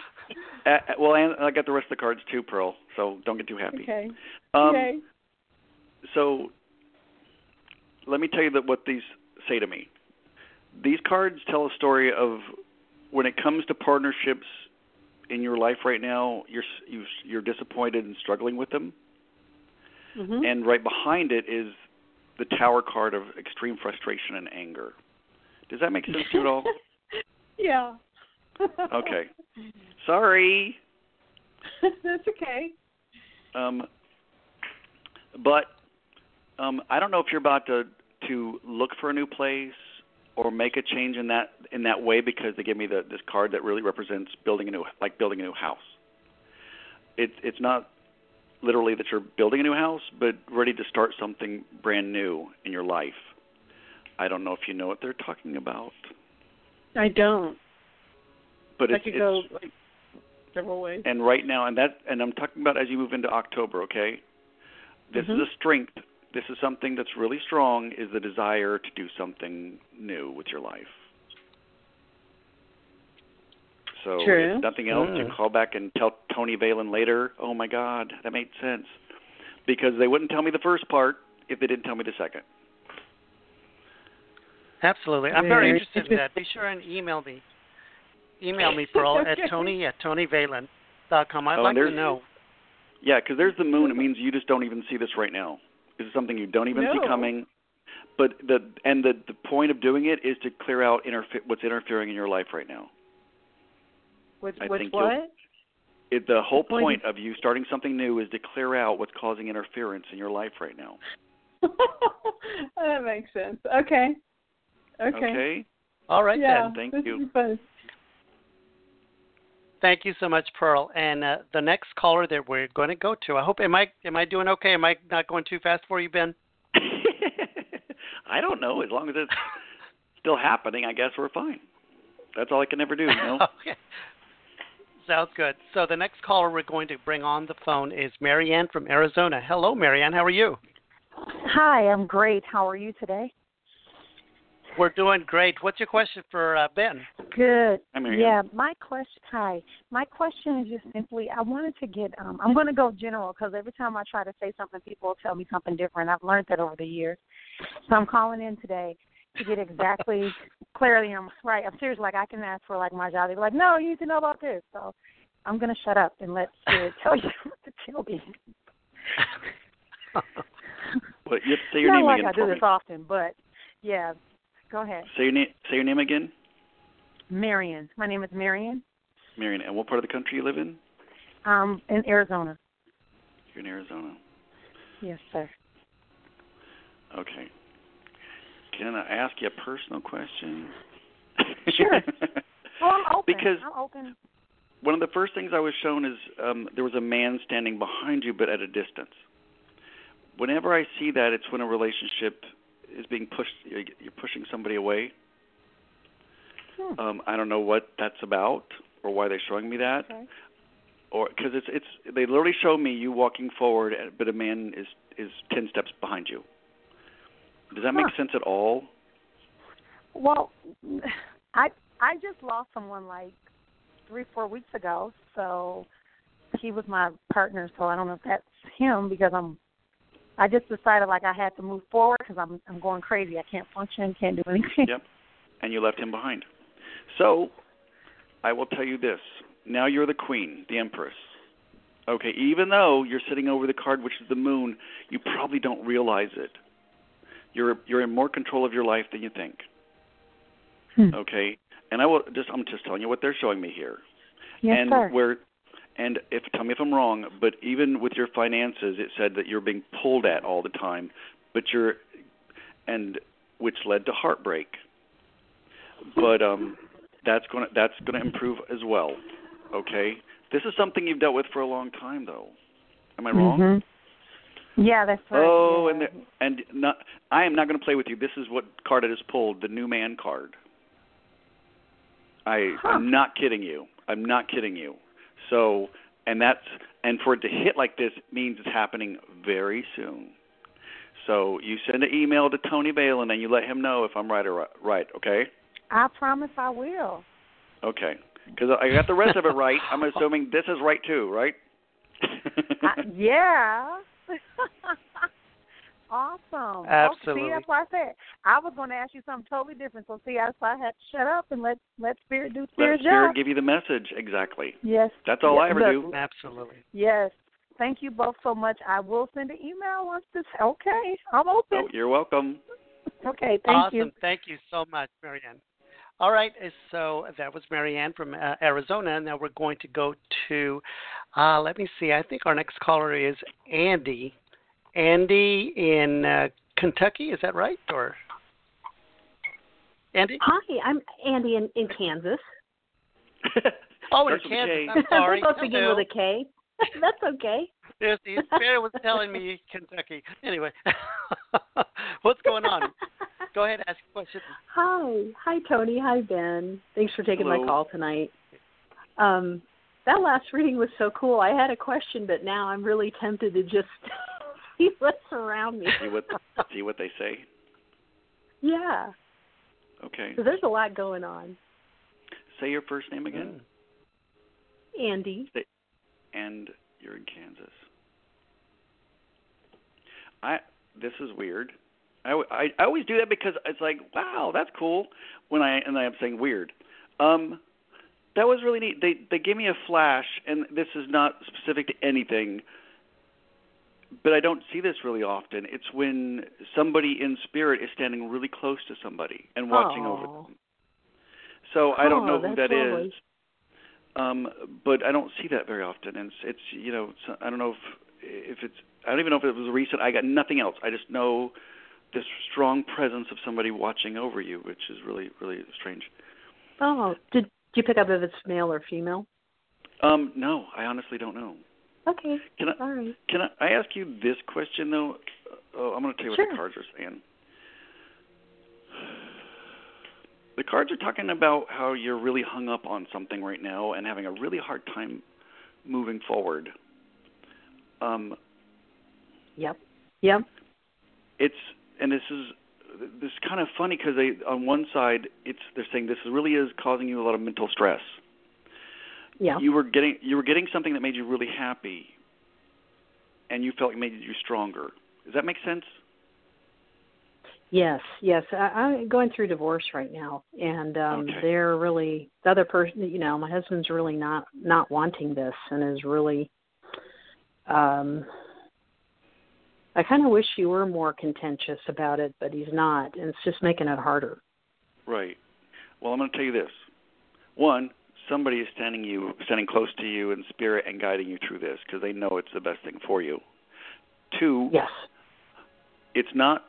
Uh, well, and I got the rest of the cards too, Pearl, so don't get too happy. Okay. Um, okay. So let me tell you that what these say to me. These cards tell a story of when it comes to partnerships in your life right now, you're you've, you're disappointed and struggling with them. Mm-hmm. And right behind it is the Tower card of extreme frustration and anger. Does that make sense to you at all? Yeah. Okay. Sorry. That's okay. Um, but um, I don't know if you're about to, to look for a new place or make a change in that in that way, because they give me the, this card that really represents building a new, like building a new house. It's it's not. Literally that you're building a new house, but ready to start something brand new in your life. I don't know if you know what they're talking about. I don't. But that it's, could go it's, like, several ways. And right now, and that, and I'm talking about as you move into October, okay? This mm-hmm. is a strength. This is something that's really strong, is the desire to do something new with your life. So True. If nothing else, you call back and tell Tony Valen later, oh, my God, that made sense. Because they wouldn't tell me the first part if they didn't tell me the second. Absolutely. I'm very interested in that. Be sure and email me. Email me, Pearl, at Tony at Tony Valen dot com. I'd oh, like to know. Yeah, because there's the moon. It means you just don't even see this right now. This is something you don't even no. see coming. But the And the, the point of doing it is to clear out interfe- what's interfering in your life right now. What's, I what's think what? It, the whole point, point of you starting something new is to clear out what's causing interference in your life right now. That makes sense. Okay. Okay. Okay. All right, yeah, then. Thank you. Thank you so much, Pearl. And uh, the next caller that we're going to go to, I hope, am I, am I doing okay? Am I not going too fast for you, Ben? I don't know. As long as it's still happening, I guess we're fine. That's all I can ever do, you know? Okay. Sounds good. So the next caller we're going to bring on the phone is Marianne from Arizona. Hello, Marianne. How are you? Hi, I'm great. How are you today? We're doing great. What's your question for uh, Ben? Good. Hi, Marianne. Yeah, my question. Hi, my question is just simply, I wanted to get. Um, I'm going to go general because every time I try to say something, people will tell me something different. I've learned that over the years, so I'm calling in today to get exactly clarity. I'm right. I'm serious. Like, I can ask for, like, my job. They're like, no, you need to know about this. So I'm going to shut up and let Spirit tell you what to tell me. But you have to say your Not name like again. I do me. this often, but yeah. Go ahead. Say your name. Say your name again. Marion. My name is Marion. Marion. And what part of the country you live in? Um, in Arizona. You're in Arizona. Yes, sir. Okay. Can I ask you a personal question? Sure. Well, I'm open. Because I'm open. One of the first things I was shown is um, there was a man standing behind you, but at a distance. Whenever I see that, it's when a relationship is being pushed. You're pushing somebody away. Hmm. Um, I don't know what that's about or why they're showing me that. Okay. Or because it's it's they literally show me you walking forward, but a man is is ten steps behind you. Does that make huh. sense at all? Well, I I just lost someone like three, four weeks ago, so he was my partner, so I don't know if that's him because I'm, I just decided like I had to move forward because I'm, I'm going crazy. I can't function, can't do anything. Yep, and you left him behind. So I will tell you this. Now you're the queen, the empress. Okay, even though you're sitting over the card, which is the moon, you probably don't realize it. You're you're in more control of your life than you think. Hmm. Okay, and I will just I'm just telling you what they're showing me here. Yes, and sir. Where, and if tell me if I'm wrong, but even with your finances, it said that you're being pulled at all the time, but you're, and which led to heartbreak. But um, that's gonna that's gonna improve as well. Okay, this is something you've dealt with for a long time, though. Am I wrong? Mm-hmm. Yeah, that's right. Oh, yeah. and the, and not, I am not going to play with you. This is what card I just pulled, the new man card. I, huh. I'm not kidding you. I'm not kidding you. So, and that's and for it to hit like this means it's happening very soon. So you send an email to Tony Balin and you let him know if I'm right or right. Okay. I promise I will. Okay, because I got the rest of it right. I'm assuming this is right too, right? I, yeah. Awesome. Absolutely. See, that's why I said I was going to ask you something totally different. So see, that's why I had to shut up and let let Spirit do Spirit's job. Let Spirit give you the message. Exactly. Yes. That's all yes. I ever Look, do. Absolutely. Yes. Thank you both so much. I will send an email once this. Okay, I'm open. Oh, you're welcome. Okay. Thank awesome. you. Awesome. Thank you so much, Marianne. All right, so that was Marianne from uh, Arizona. Now we're going to go to, uh, let me see, I think our next caller is Andy. Andy in uh, Kentucky, is that right? Or Andy? Hi, I'm Andy in, in Kansas. Oh, in Kansas, I'm sorry. We're supposed to begin with a K. That's okay. There's the Spirit was telling me Kentucky. Anyway, what's going on? Go ahead and ask a question. Hi. Hi, Tony. Hi, Ben. Thanks for taking Hello. my call tonight. Um, that last reading was so cool. I had a question, but now I'm really tempted to just see what's around me. See what, see what they say? Yeah. Okay. So there's a lot going on. Say your first name again. Mm. Andy. Say, and you're in Kansas. I. This is weird. I, I, I always do that because it's like, wow, that's cool. When I and I'm saying weird, um, that was really neat. They they gave me a flash, and this is not specific to anything, but I don't see this really often. It's when somebody in spirit is standing really close to somebody and watching Aww. over them. So I don't Aww, know who that lovely. is, um, but I don't see that very often. And it's, it's you know it's, I don't know if if it's I don't even know if it was recent. I got nothing else. I just know this strong presence of somebody watching over you, which is really, really strange. Oh, did you pick up if it's male or female? Um, no, I honestly don't know. Okay, can I, all right. Can I, I ask you this question, though? Oh, I'm going to tell you sure. what the cards are saying. The cards are talking about how you're really hung up on something right now and having a really hard time moving forward. Um. Yep, yep. It's... And this is this is kind of funny because they on one side it's they're saying this really is causing you a lot of mental stress. Yeah. You were getting you were getting something that made you really happy, and you felt it made you stronger. Does that make sense? Yes, yes. I, I'm going through divorce right now, and um, okay. they're really the other person. You know, my husband's really not not wanting this, and is really. Um, I kind of wish he were more contentious about it, but he's not, and it's just making it harder. Right. Well, I'm going to tell you this. One, somebody is standing you, standing close to you in spirit and guiding you through this because they know it's the best thing for you. Two, yes, it's not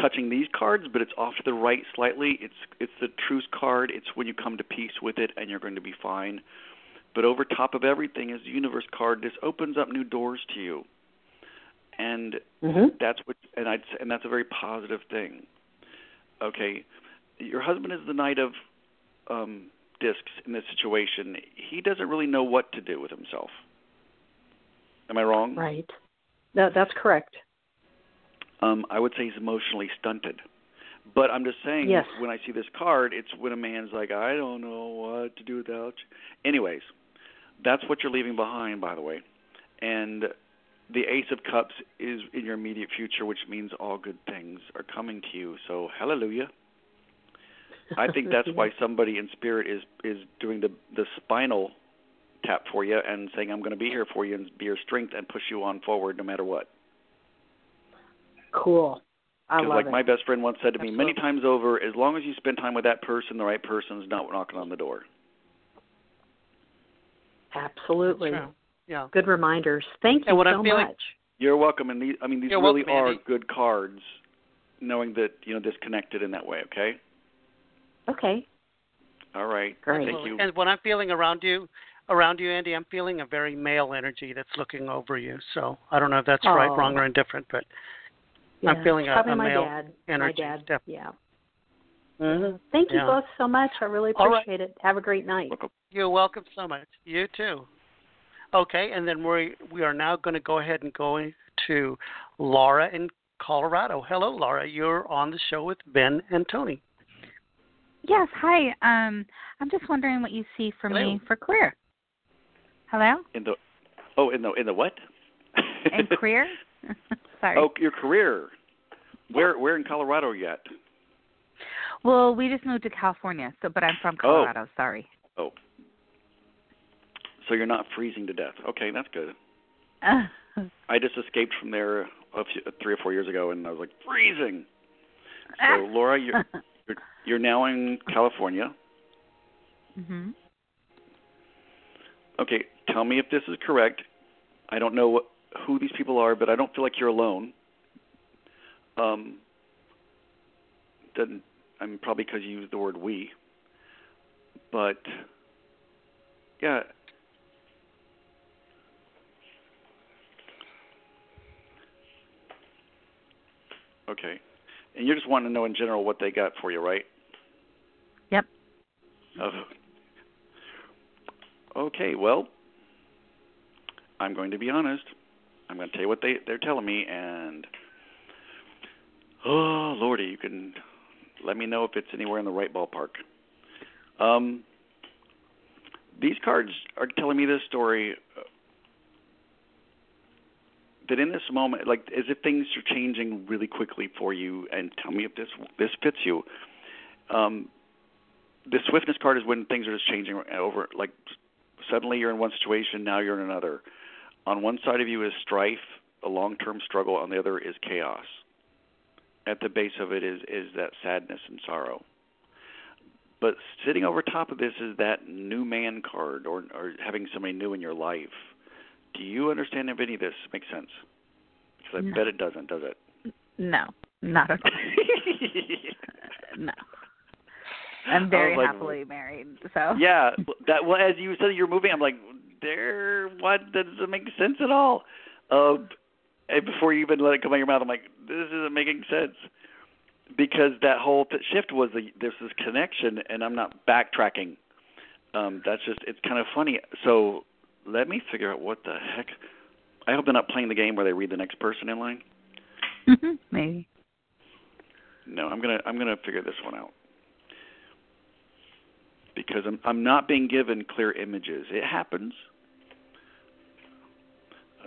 touching these cards, but it's off to the right slightly. It's it's the truce card. It's when you come to peace with it and you're going to be fine. But over top of everything is the universe card. This opens up new doors to you, and mm-hmm. that's what and I and that's a very positive thing. Okay, your husband is the knight of um, discs in this situation. He doesn't really know what to do with himself. Am I wrong? Right. No, that's correct. Um, I would say he's emotionally stunted. But I'm just saying, yes. when I see this card, it's when a man's like, I don't know what to do without you. Anyways, that's what you're leaving behind, by the way. And the Ace of Cups is in your immediate future, which means all good things are coming to you. So, hallelujah. I think that's why somebody in spirit is, is doing the, the spinal tap for you and saying, I'm going to be here for you and be your strength and push you on forward no matter what. Cool. I love like it. My best friend once said to Absolutely. me many times over, as long as you spend time with that person, the right person's not knocking on the door. Absolutely. Yeah. Good reminders. Thank you and what so I'm feeling, much. You're welcome. And these, I mean, these you're really welcome, are Andy. Good cards, knowing that, you know, disconnected in that way, okay? Okay. All right. Great. Thank you. And what I'm feeling around you, around you, Andy, I'm feeling a very male energy that's looking over you. So I don't know if that's oh. right, wrong, or indifferent, but... Yeah, I'm feeling a, a male dad, energy. My dad, yeah. Mm-hmm. Thank you yeah. both so much. I really appreciate right. it. Have a great night. Welcome. You're welcome so much. You too. Okay, and then we we are now going to go ahead and go to Laura in Colorado. Hello, Laura. You're on the show with Ben and Tony. Yes, hi. Um, I'm just wondering what you see for Hello. me for career. Hello? In the Oh, in the in the what? In career? Sorry. Oh, your career. Where where in Colorado are you at? Well, we just moved to California, so but I'm from Colorado. Oh. Sorry. Oh. So you're not freezing to death. Okay, that's good. Uh. I just escaped from there a few, three or four years ago, and I was like freezing. So uh. Laura, you're, you're you're now in California. Mhm. Okay, tell me if this is correct. I don't know what. who these people are, but I don't feel like you're alone. Um, doesn't, I mean, probably because you used the word we. But, yeah. Okay. And you're just wanting to know in general what they got for you, right? Yep. Uh, okay, well, I'm going to be honest. I'm going to tell you what they, they're telling me, and, oh, Lordy, you can let me know if it's anywhere in the right ballpark. Um, these cards are telling me this story, that in this moment, like as if things are changing really quickly for you, and tell me if this this fits you. Um, the swiftness card is when things are just changing over, like suddenly you're in one situation, now you're in another. On one side of you is strife, a long-term struggle. On the other is chaos. At the base of it is, is that sadness and sorrow. But sitting over top of this is that new man card, or, or having somebody new in your life. Do you understand if any of this makes sense? Because I no. bet it doesn't, does it? No, not at all. No. I'm very like, happily married. So yeah, that well, as you said you're moving, I'm like, there, what? That doesn't make sense at all. Uh, and before you even let it come out of your mouth, I'm like, this isn't making sense. Because that whole shift was the, there's this connection, and I'm not backtracking. Um, that's just, it's kind of funny. So let me figure out what the heck. I hope they're not playing the game where they read the next person in line. Mm-hmm, maybe. No, I'm gonna I'm gonna figure this one out. Because I'm, I'm not being given clear images. It happens.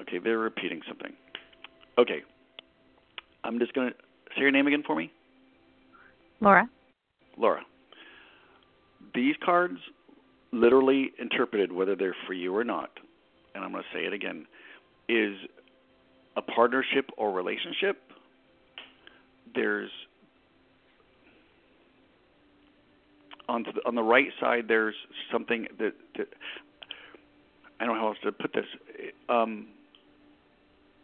Okay, they're repeating something. Okay. I'm just going to say your name again for me. Laura. Laura. These cards literally interpreted, whether they're for you or not, and I'm going to say it again, is a partnership or relationship. There's on the, on the right side, there's something that, that I don't know how else to put this. Um,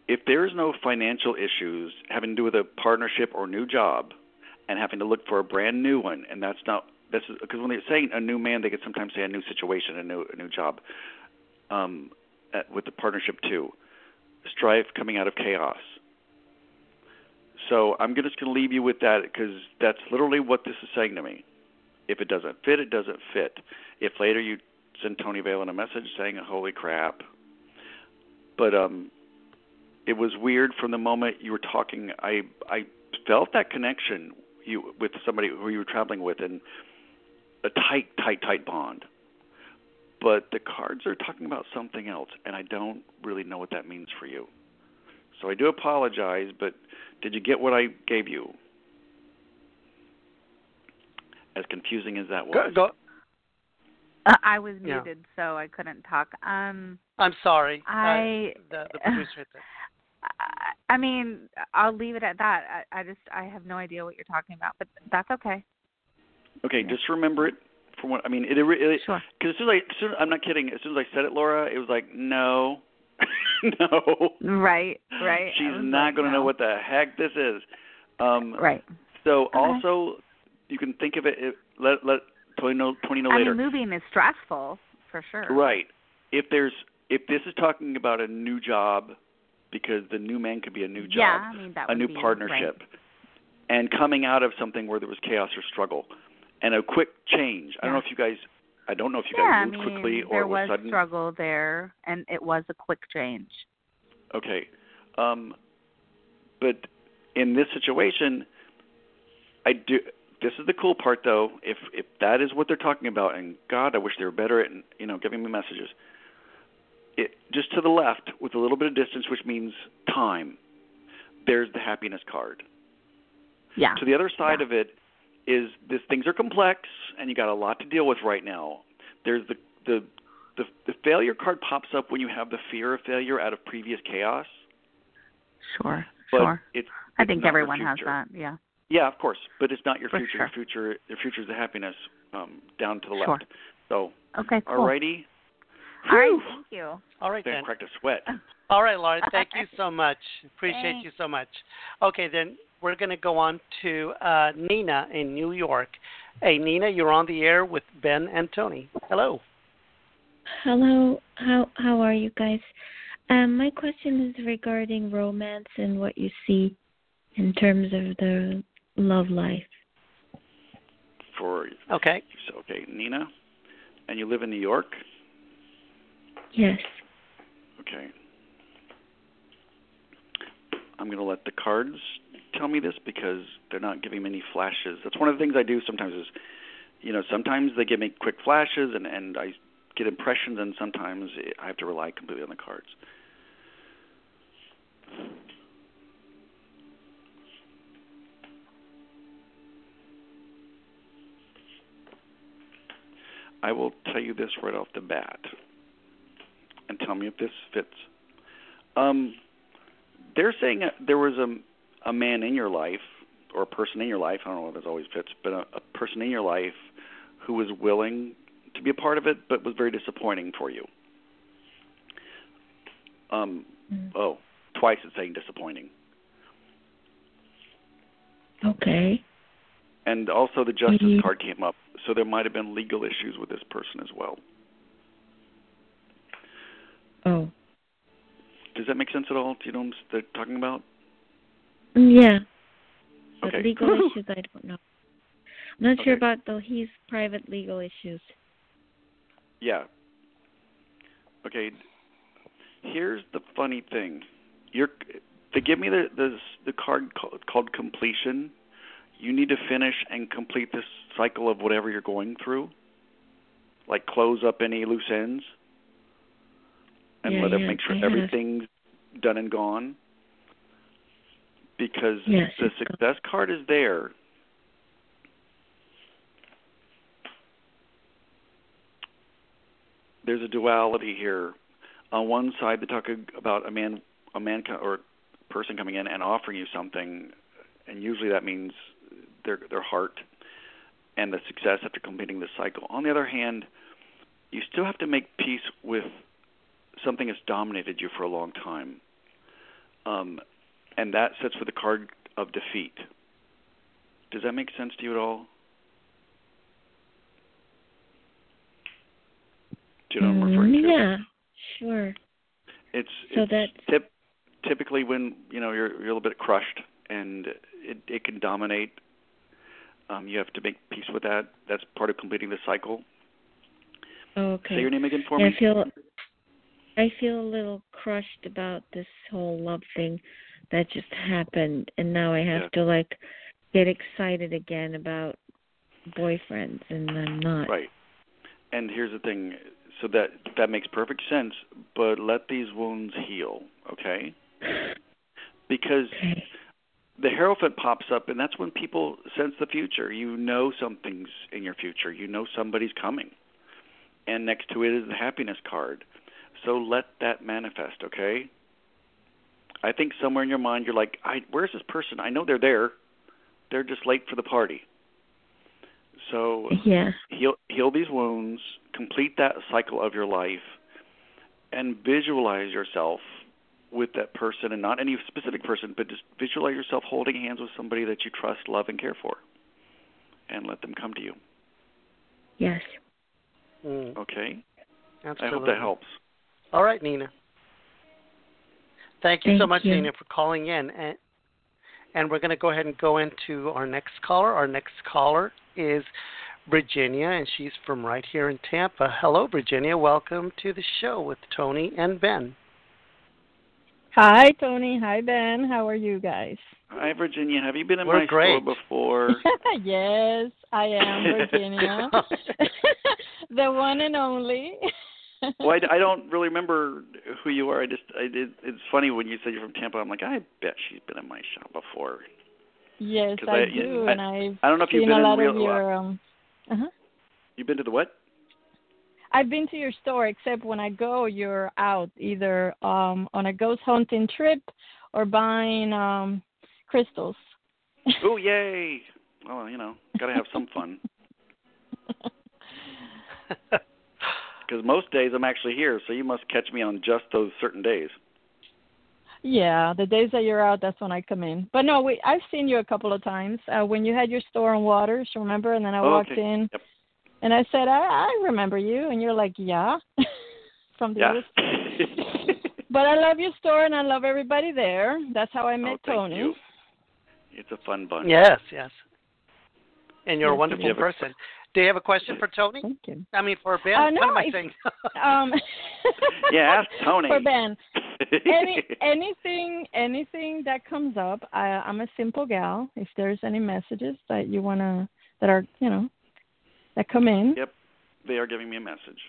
if there's no financial issues having to do with a partnership or new job and having to look for a brand new one, and that's not this is because when they're saying a new man, they could sometimes say a new situation, a new a new job. Um, at, with the partnership too, strife coming out of chaos. So I'm just going to leave you with that because that's literally what this is saying to me. If it doesn't fit, it doesn't fit. If later you send Tony Valen a message saying, "Holy crap," but um, it was weird from the moment you were talking. I I felt that connection you with somebody who you were traveling with, and a tight, tight, tight bond. But the cards are talking about something else, and I don't really know what that means for you. So I do apologize, but did you get what I gave you? As confusing as that was. Go, go. Uh, I was yeah. muted, so I couldn't talk. Um, I'm sorry. I uh, the, the producer hit that. I mean, I'll leave it at that. I, I just I have no idea what you're talking about, but that's okay. Okay, yeah. Just remember it. For what I mean, it, it, sure. Because as soon as, I, as soon, I'm not kidding. As soon as I said it, Laura, it was like no, no. Right, right. She's not like, going to no. know what the heck this is. Um, right. So okay. also, you can think of it. it let let Tony know. Tony know I later. I mean, moving is stressful for sure. Right. If there's if this is talking about a new job. Because the new man could be a new job, yeah, I mean, that a new partnership, right. And coming out of something where there was chaos or struggle, and a quick change. Yeah. I don't know if you guys, I don't know if you yeah, guys moved I mean, quickly or it was, was sudden. There was struggle there, and it was a quick change. Okay, um, but in this situation, I do. This is the cool part, though. If if that is what they're talking about, and God, I wish they were better at you know giving me messages. It, just to the left with a little bit of distance, which means time, there's the happiness card. Yeah. So the other side yeah. of it is this: things are complex, and you got a lot to deal with right now. There's the the, the the failure card pops up when you have the fear of failure out of previous chaos. Sure, but sure. It's, it's I think everyone has that. Yeah. Yeah, of course, but it's not your For future. Sure. Your future, your future is the happiness um, down to the sure. left. So. Okay. Cool. Alrighty. All right, thank you. All right, then. Cracked a sweat. All right, Laura, thank you so much. Appreciate Thanks. you so much. Okay, then we're going to go on to uh, Nina in New York. Hey, Nina, you're on the air with Ben and Tony. Hello. Hello. How how are you guys? Um, my question is regarding romance and what you see in terms of the love life. For okay. So, okay, Nina, and you live in New York? Yes. Okay. I'm going to let the cards tell me this because they're not giving me any flashes. That's one of the things I do sometimes is, you know, sometimes they give me quick flashes and, and I get impressions, and sometimes I have to rely completely on the cards. I will tell you this right off the bat. And tell me if this fits. Um, they're saying there was a, a man in your life or a person in your life. I don't know if this always fits, but a, a person in your life who was willing to be a part of it but was very disappointing for you. Um, mm-hmm. Oh, twice it's saying disappointing. Okay. And also the justice mm-hmm. card came up, so there might have been legal issues with this person as well. Oh. Does that make sense at all? Do you know what they're talking about? Yeah. But okay. Legal Woo-hoo. issues, I don't know. I'm not okay. sure about, though, he's private legal issues. Yeah. Okay. Here's the funny thing. You're, they give me the, the, the card called, called completion. You need to finish and complete this cycle of whatever you're going through. Like close up any loose ends. And yeah, let them yeah, make sure yeah. everything's done and gone. Because yes, the success gone. card is there. there's a duality here. On one side, they talk about a man, a man co- or person coming in and offering you something, and usually that means their their heart and the success after completing this cycle. On the other hand, you still have to make peace with something that's dominated you for a long time, um, and that sets for the card of defeat. Does that make sense to you at all? Do you know what I'm referring to? Yeah, sure. It's, so it's that's... Tip, typically when you know you're, you're a little bit crushed, and it, it can dominate. Um, you have to make peace with that. That's part of completing the cycle. Okay. Say your name again for me. I feel, I feel a little crushed about this whole love thing that just happened, and now I have yeah. to like get excited again about boyfriends, and I'm not. Right. And here's the thing. So that that makes perfect sense, but let these wounds heal, okay? Because okay. the Hierophant pops up, and that's when people sense the future. You know something's in your future. You know somebody's coming. And next to it is the happiness card. So let that manifest, okay? I think somewhere in your mind you're like, I, where's this person? I know they're there. They're just late for the party. So yeah. heal, heal these wounds, complete that cycle of your life, and visualize yourself with that person, and not any specific person, but just visualize yourself holding hands with somebody that you trust, love, and care for, and let them come to you. Yes. Mm. Okay? Absolutely. I hope that helps. All right, Nina. Thank you Thank so much, you. Nina, for calling in. And, and we're going to go ahead and go into our next caller. Our next caller is Virginia, and she's from right here in Tampa. Hello, Virginia. Welcome to the show with Tony and Ben. Hi, Tony. Hi, Ben. How are you guys? Hi, Virginia. Have you been in We're my great. Store before? Yes, I am, Virginia. The one and only. Well, I, I don't really remember who you are. I just, I did. It's funny when you said you're from Tampa. I'm like, I bet she's been in my shop before. Yes, I, I do, I, and I've I don't know if you've seen been a lot in real, of your... Um, uh-huh. You've been to the what? I've been to your store, except when I go, you're out either um, on a ghost hunting trip or buying um, crystals. Oh, yay! Well, you know, got to have some fun. Because most days I'm actually here, so you must catch me on just those certain days. Yeah, the days that you're out, that's when I come in. But no, we, I've seen you a couple of times uh, when you had your store on Waters, remember? And then I oh, walked okay. in, yep. and I said, I, I remember you. And you're like, yeah, from the yeah. other store. But I love your store, and I love everybody there. That's how I met oh, Tony. You. It's a fun bunch. Yes, yes. And you're yes, a wonderful you person. A... Do you have a question for Tony? Thank you. I mean, for Ben? Uh, no, what am I saying? um, yeah, ask Tony. For Ben. Any, anything, anything that comes up, I, I'm a simple gal. If there's any messages that you wanna, that are, you know, that come in. Yep, they are giving me a message.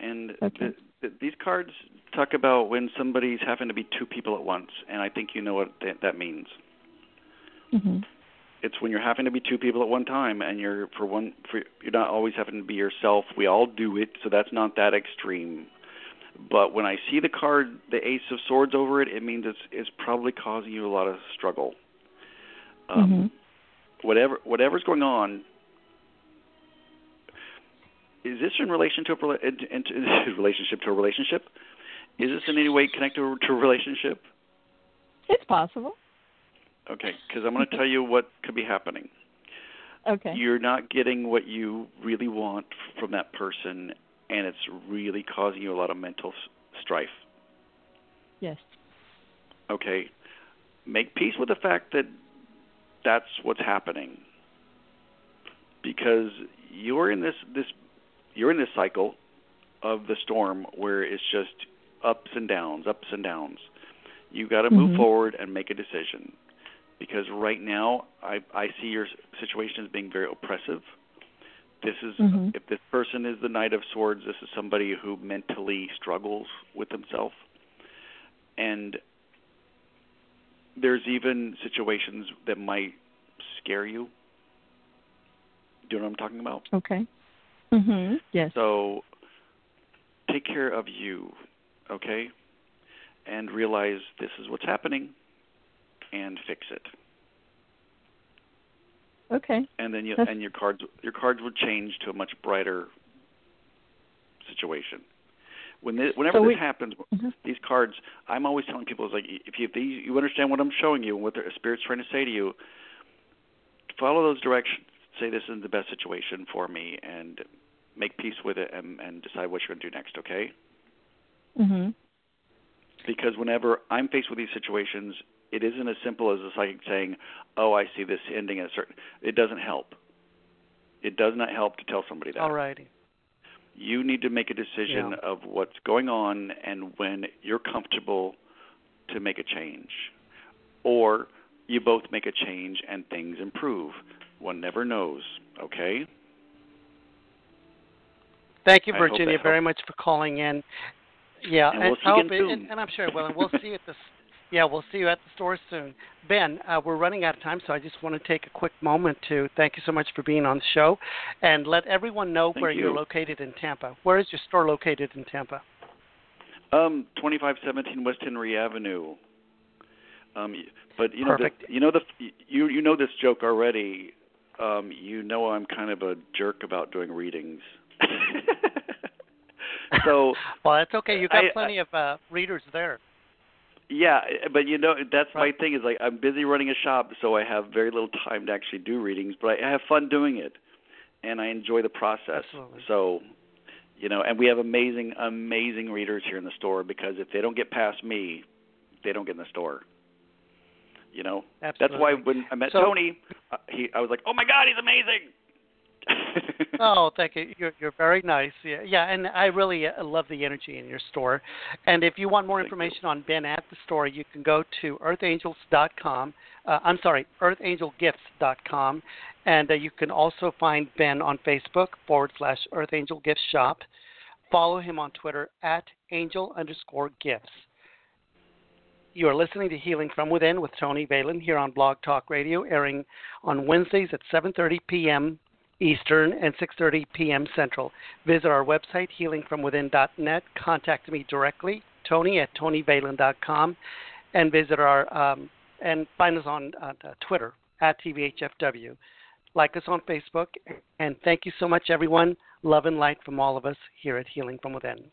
And okay. the, the, these cards talk about when somebody's having to be two people at once, and I think you know what th- that means. Mm-hmm. It's when you're having to be two people at one time, and you're for one, for, you're not always having to be yourself. We all do it, so that's not that extreme. But when I see the card, the Ace of Swords over it, it means it's it's probably causing you a lot of struggle. Um, mm-hmm. Whatever whatever's going on, is this in relation to a in, in, relationship to a relationship? Is this in any way connected to a relationship? It's possible. Okay, because I'm going to tell you what could be happening. Okay. You're not getting what you really want from that person, and it's really causing you a lot of mental strife. Yes. Okay. Make peace with the fact that that's what's happening, because you're in this, this you're in this cycle of the storm where it's just ups and downs, ups and downs. You got to move mm-hmm. forward and make a decision, because right now I, I see your situation as being very oppressive. This is mm-hmm. if this person is the Knight of Swords, this is somebody who mentally struggles with himself. And there's even situations that might scare you. Do you know what I'm talking about? Okay. Mm-hmm. Yes. So take care of you, okay? And realize this is what's happening and fix it. Okay. And then you, and your cards your cards will change to a much brighter situation. When this, whenever so we, this happens, mm-hmm. these cards, I'm always telling people, it's like if you if they, you understand what I'm showing you and what the spirit's trying to say to you, follow those directions. Say this is the best situation for me, and make peace with it, and, and decide what you're going to do next. Okay. Mm-hmm. Because whenever I'm faced with these situations, it isn't as simple as a psychic saying, "Oh, I see this ending at a certain." It doesn't help. It does not help to tell somebody that. All righty. You need to make a decision yeah. of what's going on and when you're comfortable to make a change. Or you both make a change and things improve. One never knows, okay? Thank you, Virginia, very much for calling in. Yeah, and, and, we'll and, it, and, and I'm sure it will. And we'll see you at the, yeah, we'll see you at the store soon. Ben, uh, we're running out of time, so I just want to take a quick moment to thank you so much for being on the show and let everyone know thank where you. you're located in Tampa. Where is your store located in Tampa? Um, twenty-five seventeen West Henry Avenue. Um, but you know, the, you know the you you know this joke already. Um, you know I'm kind of a jerk about doing readings. So well, that's okay. You got I, plenty I, of uh, readers there. Yeah, but you know that's right. My thing is like I'm busy running a shop, so I have very little time to actually do readings. But I have fun doing it, and I enjoy the process. Absolutely. So, you know, and we have amazing, amazing readers here in the store because if they don't get past me, they don't get in the store. You know, Absolutely. That's why when I met so, Tony, uh, he I was like, "Oh my God, he's amazing!" Oh, thank you. You're you're very nice. Yeah, yeah, and I really uh, love the energy in your store. And if you want more thank information you. on Ben at the store, you can go to earth angels dot com. Uh, I'm sorry, earth angel gifts dot com, and uh, you can also find Ben on Facebook forward slash Earth Angel Gifts Shop. Follow him on Twitter at angel underscore gifts. You are listening to Healing From Within with Tony Valen here on Blog Talk Radio, airing on Wednesdays at seven thirty p.m. Eastern and six thirty p.m. Central. Visit our website, healing from within dot net. Contact me directly, Tony at tony valen dot com, and visit our um, and find us on uh, Twitter at T V H F W. Like us on Facebook, and thank you so much, everyone. Love and light from all of us here at Healing From Within.